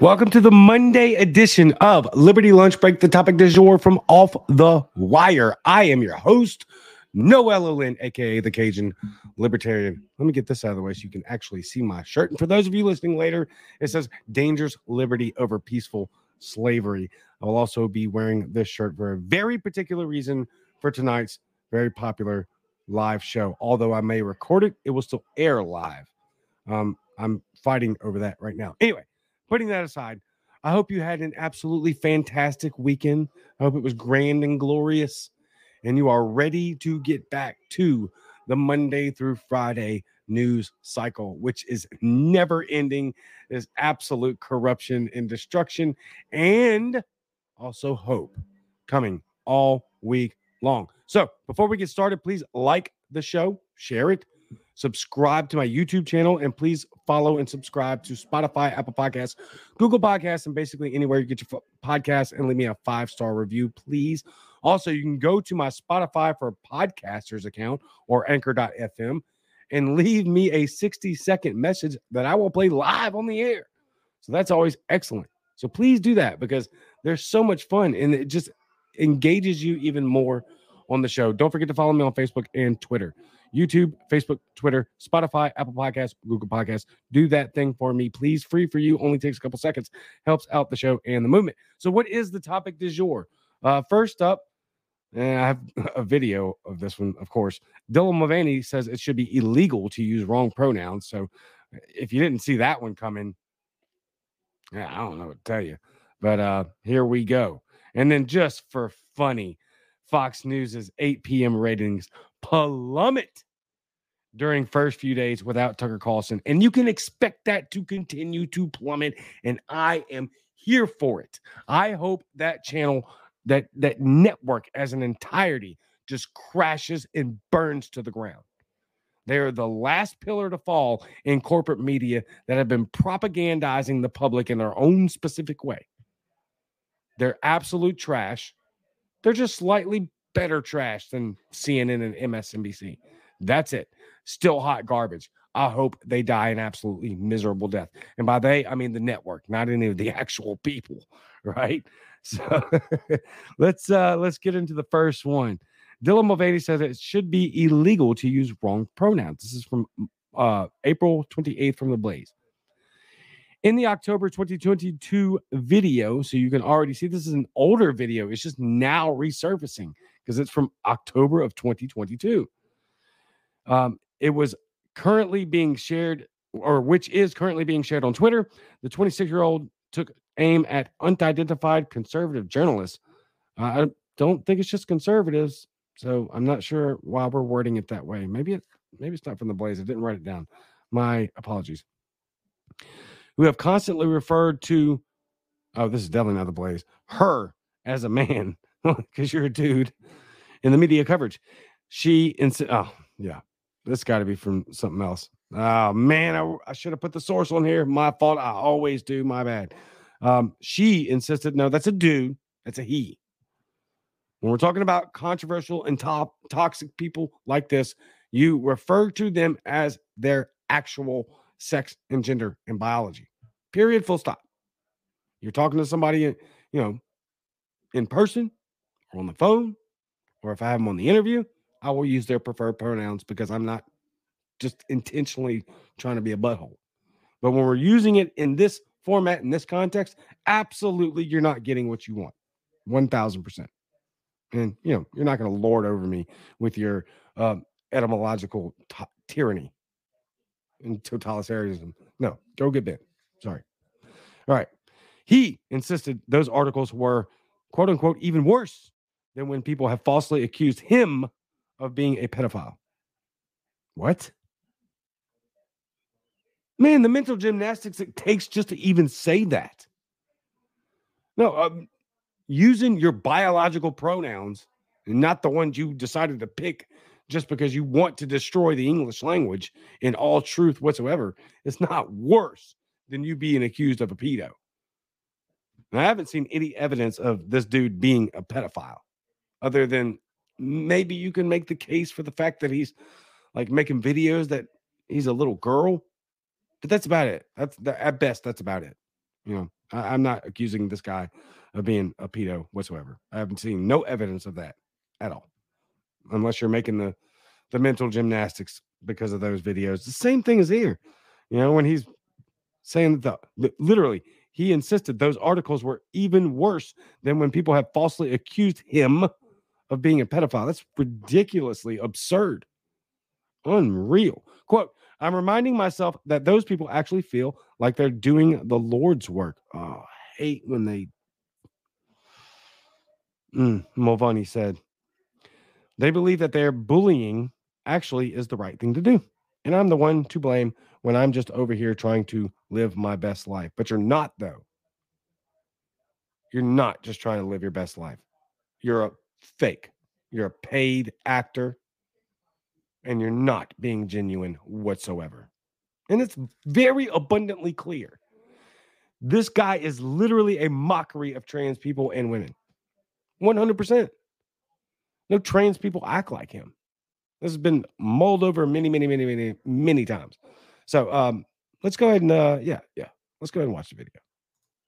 Welcome to the Monday edition of Liberty Lunch Break, the topic du jour from Off the Wire. I am your host, Noel Olin, a.k.a. the Cajun Libertarian. Let me get this out of the way so you can actually see my shirt. And for those of you listening later, it says Dangerous Liberty Over Peaceful Slavery. I will also be wearing this shirt for a very particular reason for tonight's very popular live show. Although I may record it, it will still air live. I'm fighting over that right now. Anyway, putting that aside, I hope you had an absolutely fantastic weekend. I hope it was grand and glorious, and you are ready to get back to the Monday through Friday news cycle, which is never ending. There's absolute corruption and destruction and also hope coming all week long. So before we get started, please like the show, share it, subscribe to my YouTube channel, and please follow and subscribe to Spotify, Apple Podcasts, Google Podcasts, and basically anywhere you get your podcasts, and leave me a 5-star review, please. Also, you can go to my Spotify for Podcasters account or Anchor.fm and leave me a 60-second message that I will play live on the air. So that's always excellent. So please do that because there's so much fun and it just engages you even more on the show. Don't forget to follow me on Facebook and Twitter. YouTube, Facebook, Twitter, Spotify, Apple Podcasts, Google Podcasts. Do that thing for me, please. Free for you. Only takes a couple seconds. Helps out the show and the movement. So what is the topic du jour? First up, and I have a video of this one, of course. Dylan Mulvaney says it should be illegal to use wrong pronouns. So if you didn't see that one coming, yeah, I don't know what to tell you. But here we go. And then just for funny, Fox News' 8 p.m. ratings plummet during first few days without Tucker Carlson. And you can expect that to continue to plummet. And I am here for it. I hope that channel, that network as an entirety just crashes and burns to the ground. They are the last pillar to fall in corporate media that have been propagandizing the public in their own specific way. They're absolute trash. They're just slightly better trash than CNN and MSNBC. That's it. Still hot garbage. I hope they die an absolutely miserable death. And by they, I mean the network, not any of the actual people, right? So let's get into the first one. Dylan Mulvaney says it should be illegal to use wrong pronouns. This is from April 28th from The Blaze. In the October 2022 video, so you can already see this is an older video. It's just now resurfacing because it's from October of 2022. It was currently being shared, or which is currently being shared on Twitter. The 26-year-old took aim at unidentified conservative journalists. I don't think it's just conservatives, so I'm not sure why we're wording it that way. Maybe it's not from The Blaze. I didn't write it down. My apologies. We have constantly referred to, oh, this is definitely not The Blaze, her as a man, because you're a dude, in the media coverage. Oh, yeah, this got to be from something else. Oh, man, I should have put the source on here. My fault. I always do. My bad. She insisted, no, that's a dude. That's a he. When we're talking about controversial and toxic people like this, you refer to them as their actual sex and gender and biology. Period. Full stop. You're talking to somebody, in person or on the phone, or if I have them on the interview, I will use their preferred pronouns because I'm not just intentionally trying to be a butthole. But when we're using it in this format, in this context, absolutely you're not getting what you want. 1,000%. And, you're not going to lord over me with your etymological tyranny. And totalitarianism. No, go get bent. Sorry. All right. He insisted those articles were, quote unquote, even worse than when people have falsely accused him of being a pedophile. What? Man, the mental gymnastics it takes just to even say that. No, using your biological pronouns, and not the ones you decided to pick just because you want to destroy the English language in all truth whatsoever, it's not worse than you being accused of a pedo. Now, I haven't seen any evidence of this dude being a pedophile other than maybe you can make the case for the fact that he's like making videos that he's a little girl, but that's about it. At best, that's about it. I'm not accusing this guy of being a pedo whatsoever. I haven't seen no evidence of that at all. Unless you're making the mental gymnastics because of those videos. The same thing is here. You know, when he's saying that literally he insisted those articles were even worse than when people have falsely accused him of being a pedophile. That's ridiculously absurd. Unreal. Quote, I'm reminding myself that those people actually feel like they're doing the Lord's work. Oh, I hate when they... Mulvaney said, they believe that their bullying actually is the right thing to do. And I'm the one to blame when I'm just over here trying to live my best life. But you're not, though. You're not just trying to live your best life. You're a fake. You're a paid actor. And you're not being genuine whatsoever. And it's very abundantly clear. This guy is literally a mockery of trans people and women. 100%. No trans people act like him. This has been mulled over many times. So let's go ahead and, let's go ahead and watch the video.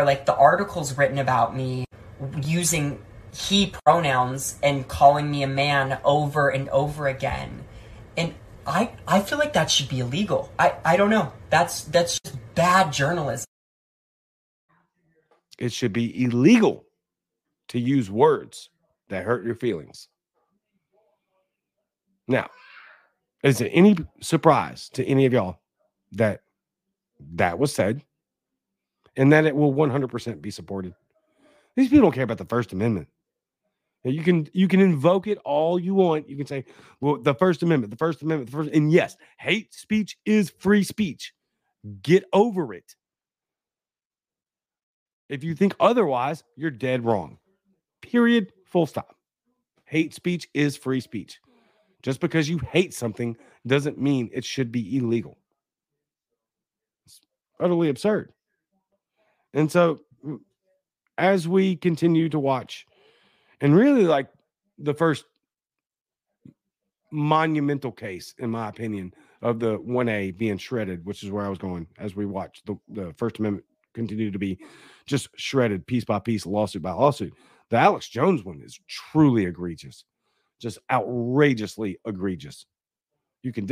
Like the articles written about me using he pronouns and calling me a man over and over again. And I feel like that should be illegal. I don't know. That's just bad journalism. It should be illegal to use words that hurt your feelings. Now, is it any surprise to any of y'all that that was said and that it will 100% be supported? These people don't care about the First Amendment. You can invoke it all you want. You can say, well, the First Amendment. And yes, hate speech is free speech. Get over it. If you think otherwise, you're dead wrong. Period. Full stop. Hate speech is free speech. Just because you hate something doesn't mean it should be illegal. It's utterly absurd. And so as we continue to watch, and really, like the first monumental case, in my opinion, of the 1A being shredded, which is where I was going as we watched the First Amendment continue to be just shredded piece by piece, lawsuit by lawsuit. The Alex Jones one is truly egregious, just outrageously egregious. You can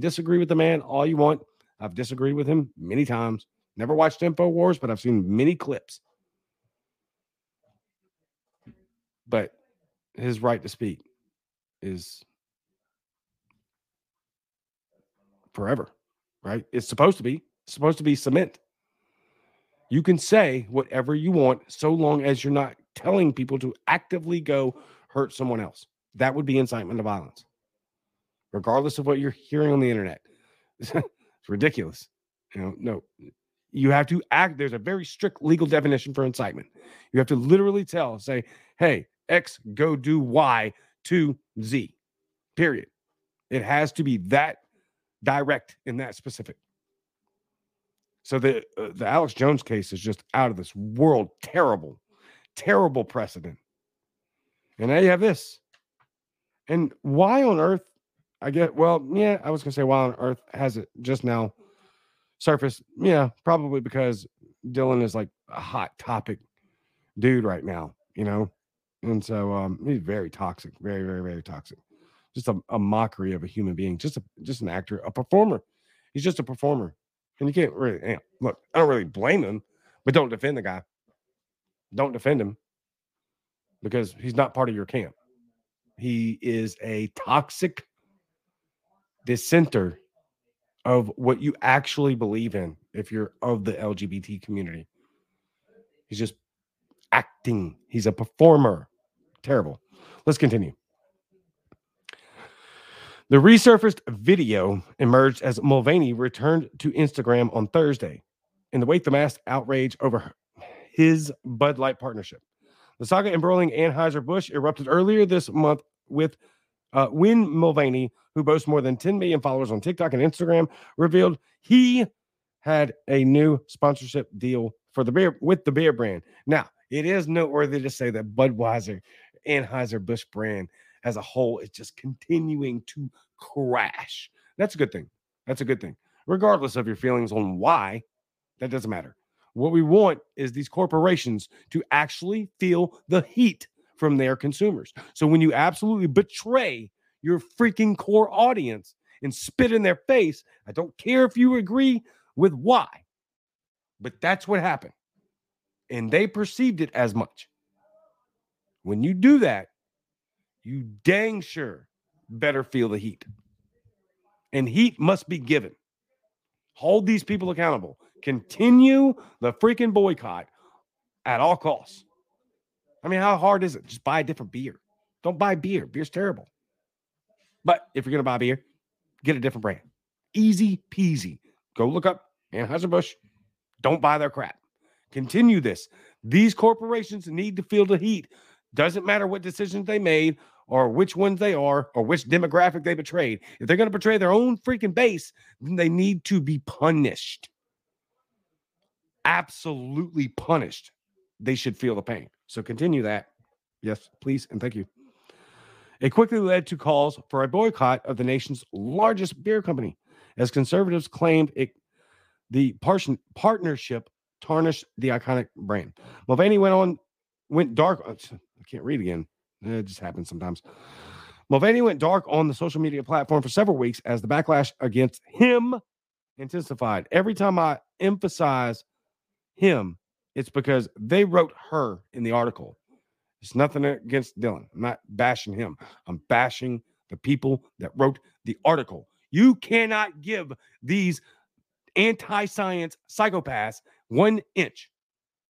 disagree with the man all you want. I've disagreed with him many times. Never watched InfoWars, but I've seen many clips. But his right to speak is forever, right? It's supposed to be. It's supposed to be cement. You can say whatever you want so long as you're not telling people to actively go hurt someone else. That would be incitement to violence, regardless of what you're hearing on the internet. It's ridiculous. No. You have to act. There's a very strict legal definition for incitement. You have to literally say, hey, X, go do Y to Z, period. It has to be that direct and that specific. So the Alex Jones case is just out of this world. Terrible, terrible precedent. And now you have this. And why on earth, I was going to say why on earth has it just now surfaced? Yeah, probably because Dylan is like a hot topic dude right now, you know? And so he's very toxic, very, very, very toxic. Just a mockery of a human being, just an actor, a performer. He's just a performer. And you can't really, look, I don't really blame him, but don't defend the guy. Don't defend him because he's not part of your camp. He is a toxic dissenter of what you actually believe in if you're of the LGBT community. He's just acting. He's a performer. Terrible. Let's continue. The resurfaced video emerged as Mulvaney returned to Instagram on Thursday in the wake of mass outrage over his Bud Light partnership. The saga embroiling Anheuser-Busch erupted earlier this month with when Mulvaney, who boasts more than 10 million followers on TikTok and Instagram, revealed he had a new sponsorship deal for the beer with the beer brand. Now, it is noteworthy to say that Budweiser, Anheuser-Busch brand as a whole is just continuing to crash. That's a good thing. Regardless of your feelings on why, that doesn't matter. What we want is these corporations to actually feel the heat from their consumers. So when you absolutely betray your freaking core audience and spit in their face, I don't care if you agree with why, but that's what happened. And they perceived it as much. When you do that, you dang sure better feel the heat. And heat must be given. Hold these people accountable. Continue the freaking boycott at all costs. I mean, how hard is it? Just buy a different beer. Don't buy beer. Beer's terrible. But if you're going to buy beer, get a different brand. Easy peasy. Go look up Anheuser-Busch. Don't buy their crap. Continue this. These corporations need to feel the heat. Doesn't matter what decisions they made or which ones they are or which demographic they betrayed. If they're going to betray their own freaking base, then they need to be punished. Absolutely punished. They should feel the pain. So continue that. Yes, please. And thank you. It quickly led to calls for a boycott of the nation's largest beer company, as conservatives claimed the partnership tarnished the iconic brand. Mulvaney went dark. I can't read again. It just happens sometimes. Mulvaney went dark on the social media platform for several weeks as the backlash against him intensified. Every time I emphasize him, it's because they wrote her in the article. It's nothing against Dylan. I'm not bashing him. I'm bashing the people that wrote the article. You cannot give these anti-science psychopaths 1 inch.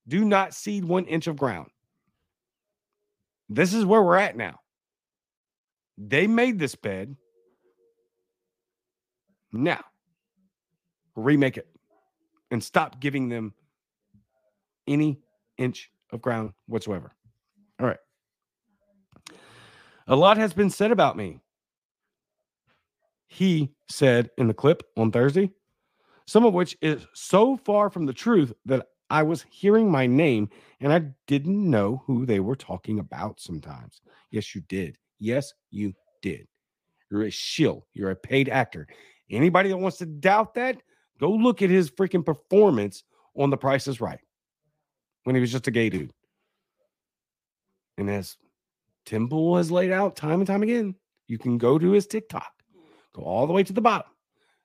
Do not cede 1 inch of ground. This is where we're at now. They made this bed. Now, remake it and stop giving them any inch of ground whatsoever. All right. A lot has been said about me, he said in the clip on Thursday, some of which is so far from the truth that I was hearing my name and I didn't know who they were talking about sometimes. Yes, you did. Yes, you did. You're a shill. You're a paid actor. Anybody that wants to doubt that, go look at his freaking performance on The Price is Right when he was just a gay dude. And as Tim Pool has laid out time and time again, you can go to his TikTok, go all the way to the bottom.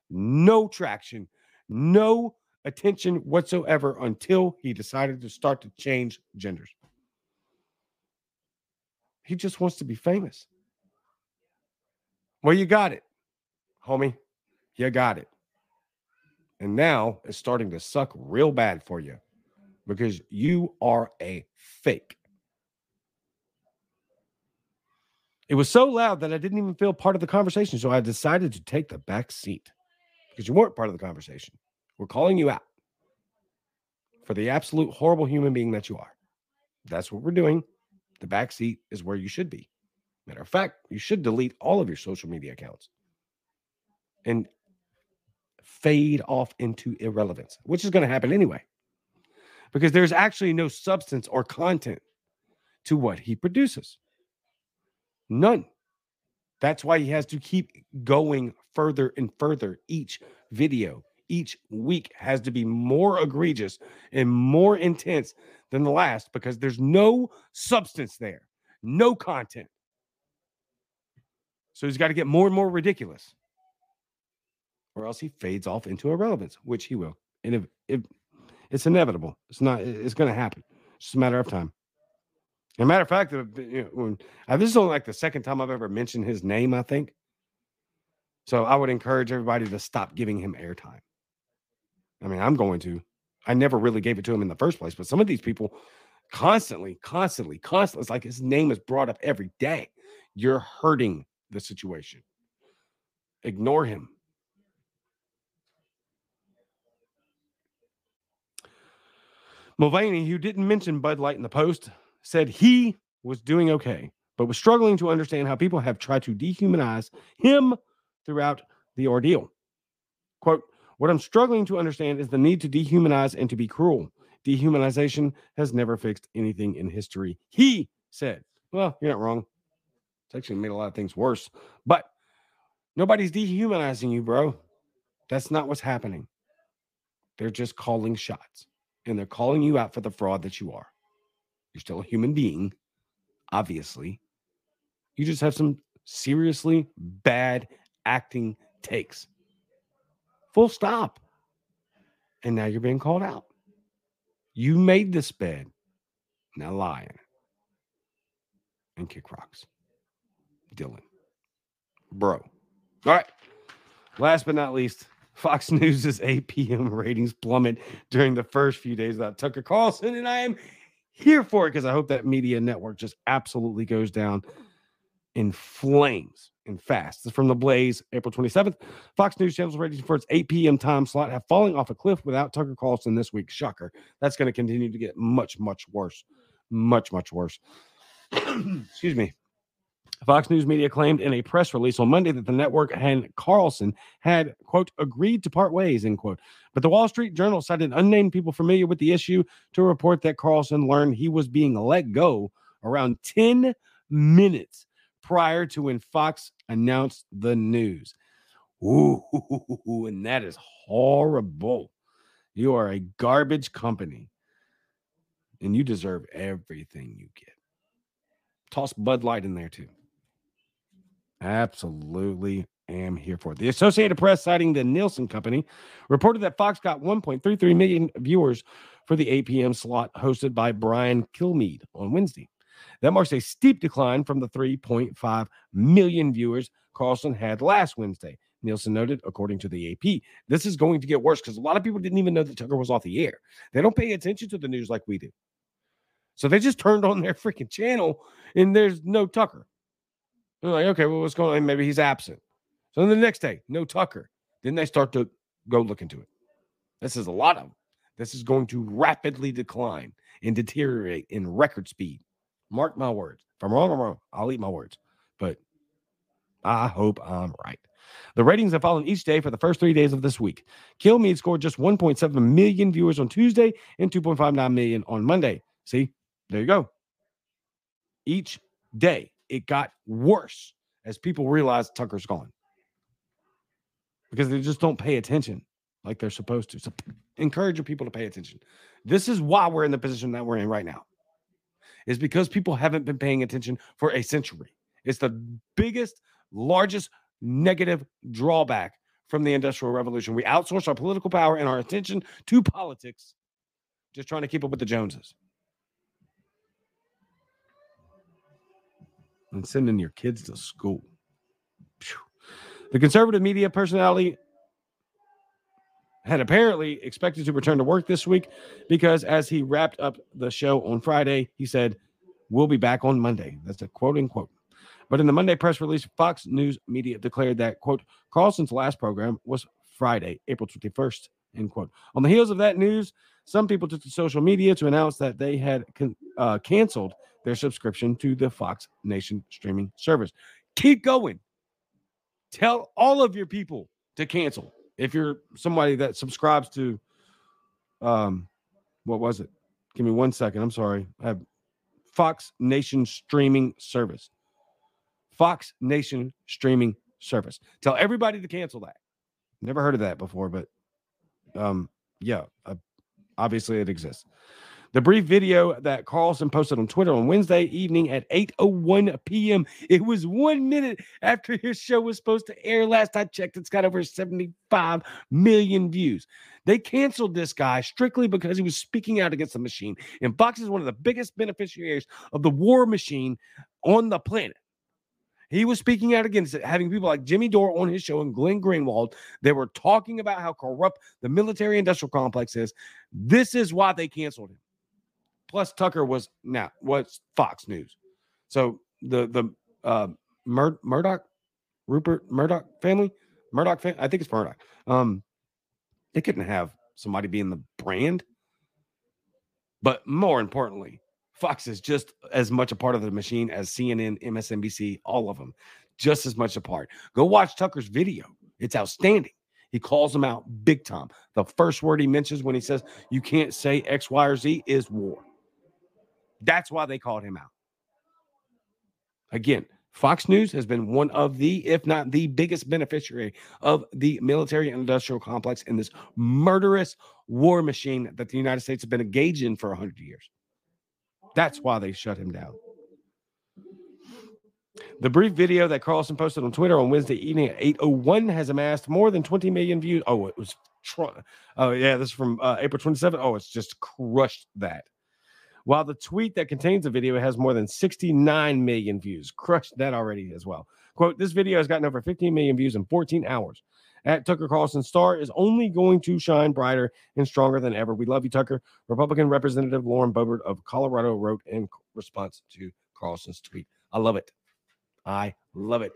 No traction, no attention whatsoever until he decided to start to change genders. He just wants to be famous. Well, you got it, homie. You got it. And now it's starting to suck real bad for you because you are a fake. It was so loud that I didn't even feel part of the conversation, so I decided to take the back seat because you weren't part of the conversation. We're calling you out for the absolute horrible human being that you are. That's what we're doing. The back seat is where you should be. Matter of fact, you should delete all of your social media accounts and fade off into irrelevance, which is going to happen anyway, because there's actually no substance or content to what he produces. None. That's why he has to keep going further and further. Each video, each week has to be more egregious and more intense than the last because there's no substance there, no content. So he's got to get more and more ridiculous or else he fades off into irrelevance, which he will. And if it's inevitable, it's going to happen. It's just a matter of time. As a matter of fact, this is only like the second time I've ever mentioned his name, I think. So I would encourage everybody to stop giving him airtime. I mean, I'm going to. I never really gave it to him in the first place, but some of these people constantly, it's like his name is brought up every day. You're hurting the situation. Ignore him. Mulvaney, who didn't mention Bud Light in the post, said he was doing okay, but was struggling to understand how people have tried to dehumanize him throughout the ordeal. Quote, what I'm struggling to understand is the need to dehumanize and to be cruel. Dehumanization has never fixed anything in history, he said. Well, you're not wrong. It's actually made a lot of things worse, but nobody's dehumanizing you, bro. That's not what's happening. They're just calling shots. and they're calling you out for the fraud that you are. You're still a human being, obviously. You just have some seriously bad acting takes. Full stop. And now you're being called out. You made this bed. Now lie in it. And kick rocks. Dylan. Bro. All right. Last but not least, Fox News' APM ratings plummet during the first few days without Tucker Carlson, and I am here for it because I hope that media network just absolutely goes down in flames and fast. This is from The Blaze, April 27th. Fox News Channel's ratings for its 8 p.m. time slot have fallen off a cliff without Tucker Carlson this week. Shocker. That's going to continue to get much, much worse. Much, much worse. Excuse me. Fox News Media claimed in a press release on Monday that the network and Carlson had, quote, agreed to part ways, end quote. But the Wall Street Journal cited unnamed people familiar with the issue to report that Carlson learned he was being let go around 10 minutes prior to when Fox announced the news. Ooh, and that is horrible. You are a garbage company, and you deserve everything you get. Toss Bud Light in there, too. Absolutely am here for it. The Associated Press, citing the Nielsen company, reported that Fox got 1.33 million viewers for the 8 p.m. slot hosted by Brian Kilmeade on Wednesday. That marks a steep decline from the 3.5 million viewers Carlson had last Wednesday, Nielsen noted, according to the AP. This is going to get worse because a lot of people didn't even know that Tucker was off the air. They don't pay attention to the news like we do. So they just turned on their freaking channel and there's no Tucker. They're like, okay, well, what's going on? Maybe he's absent. So then the next day, no Tucker. Then they start to go look into it. This is a lot of them. This is going to rapidly decline and deteriorate in record speed. Mark my words. If I'm wrong, I'm wrong. I'll eat my words. But I hope I'm right. The ratings have fallen each day for the first 3 days of this week. Kilmeade scored just 1.7 million viewers on Tuesday and 2.59 million on Monday. See? There you go. Each day, it got worse as people realized Tucker's gone. Because they just don't pay attention like they're supposed to. So encourage your people to pay attention. This is why we're in the position that we're in right now. It's because people haven't been paying attention for a century. It's the biggest, largest negative drawback from the Industrial Revolution. We outsource our political power and our attention to politics, just trying to keep up with the Joneses. And sending your kids to school. The conservative media personality had apparently expected to return to work this week because as he wrapped up the show on Friday, he said, "We'll be back on Monday." That's a quote unquote. But in the Monday press release, Fox News Media declared that, quote, Carlson's last program was Friday, April 21st, end quote. On the heels of that news, some people took to social media to announce that they had canceled their subscription to the Fox Nation streaming service. Keep going. Tell all of your people to cancel. If you're somebody that subscribes to, what was it? Give me 1 second. I'm sorry. I have Fox Nation streaming service. Fox Nation streaming service. Tell everybody to cancel that. Never heard of that before, but yeah, obviously it exists. The brief video that Carlson posted on Twitter on Wednesday evening at 8:01 p.m. It was 1 minute after his show was supposed to air. Last I checked, it's got over 75 million views. They canceled this guy strictly because he was speaking out against the machine. And Fox is one of the biggest beneficiaries of the war machine on the planet. He was speaking out against it, having people like Jimmy Dore on his show and Glenn Greenwald. They were talking about how corrupt the military-industrial complex is. This is why they canceled him. Plus, Tucker was Fox News. So Rupert Murdoch family, they couldn't have somebody be in the brand. But more importantly, Fox is just as much a part of the machine as CNN, MSNBC, all of them, just as much a part. Go watch Tucker's video. It's outstanding. He calls them out big time. The first word he mentions when he says you can't say X, Y, or Z is war. That's why they called him out. Again, Fox News has been one of the, if not the biggest beneficiary of the military and industrial complex in this murderous war machine that the United States has been engaged in for 100 years. That's why they shut him down. The brief video that Carlson posted on Twitter on Wednesday evening at 8:01 has amassed more than 20 million views. Oh, it was Trump. Oh, yeah, this is from April 27th. Oh, it's just crushed that. While the tweet that contains the video has more than 69 million views. Crushed that already as well. Quote, this video has gotten over 15 million views in 14 hours. At Tucker Carlson, star is only going to shine brighter and stronger than ever. We love you, Tucker. Republican Representative Lauren Boebert of Colorado wrote in response to Carlson's tweet. I love it. I love it.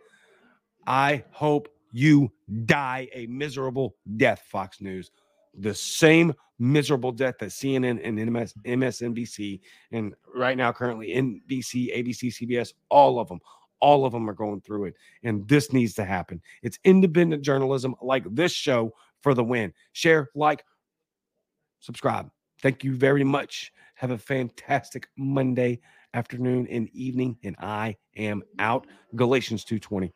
I hope you die a miserable death, Fox News. The same miserable death that CNN and MSNBC and right now currently NBC, ABC, CBS, all of them are going through it. And this needs to happen. It's independent journalism like this show for the win. Share, like, subscribe. Thank you very much. Have a fantastic Monday afternoon and evening, and I am out. Galatians 2:20.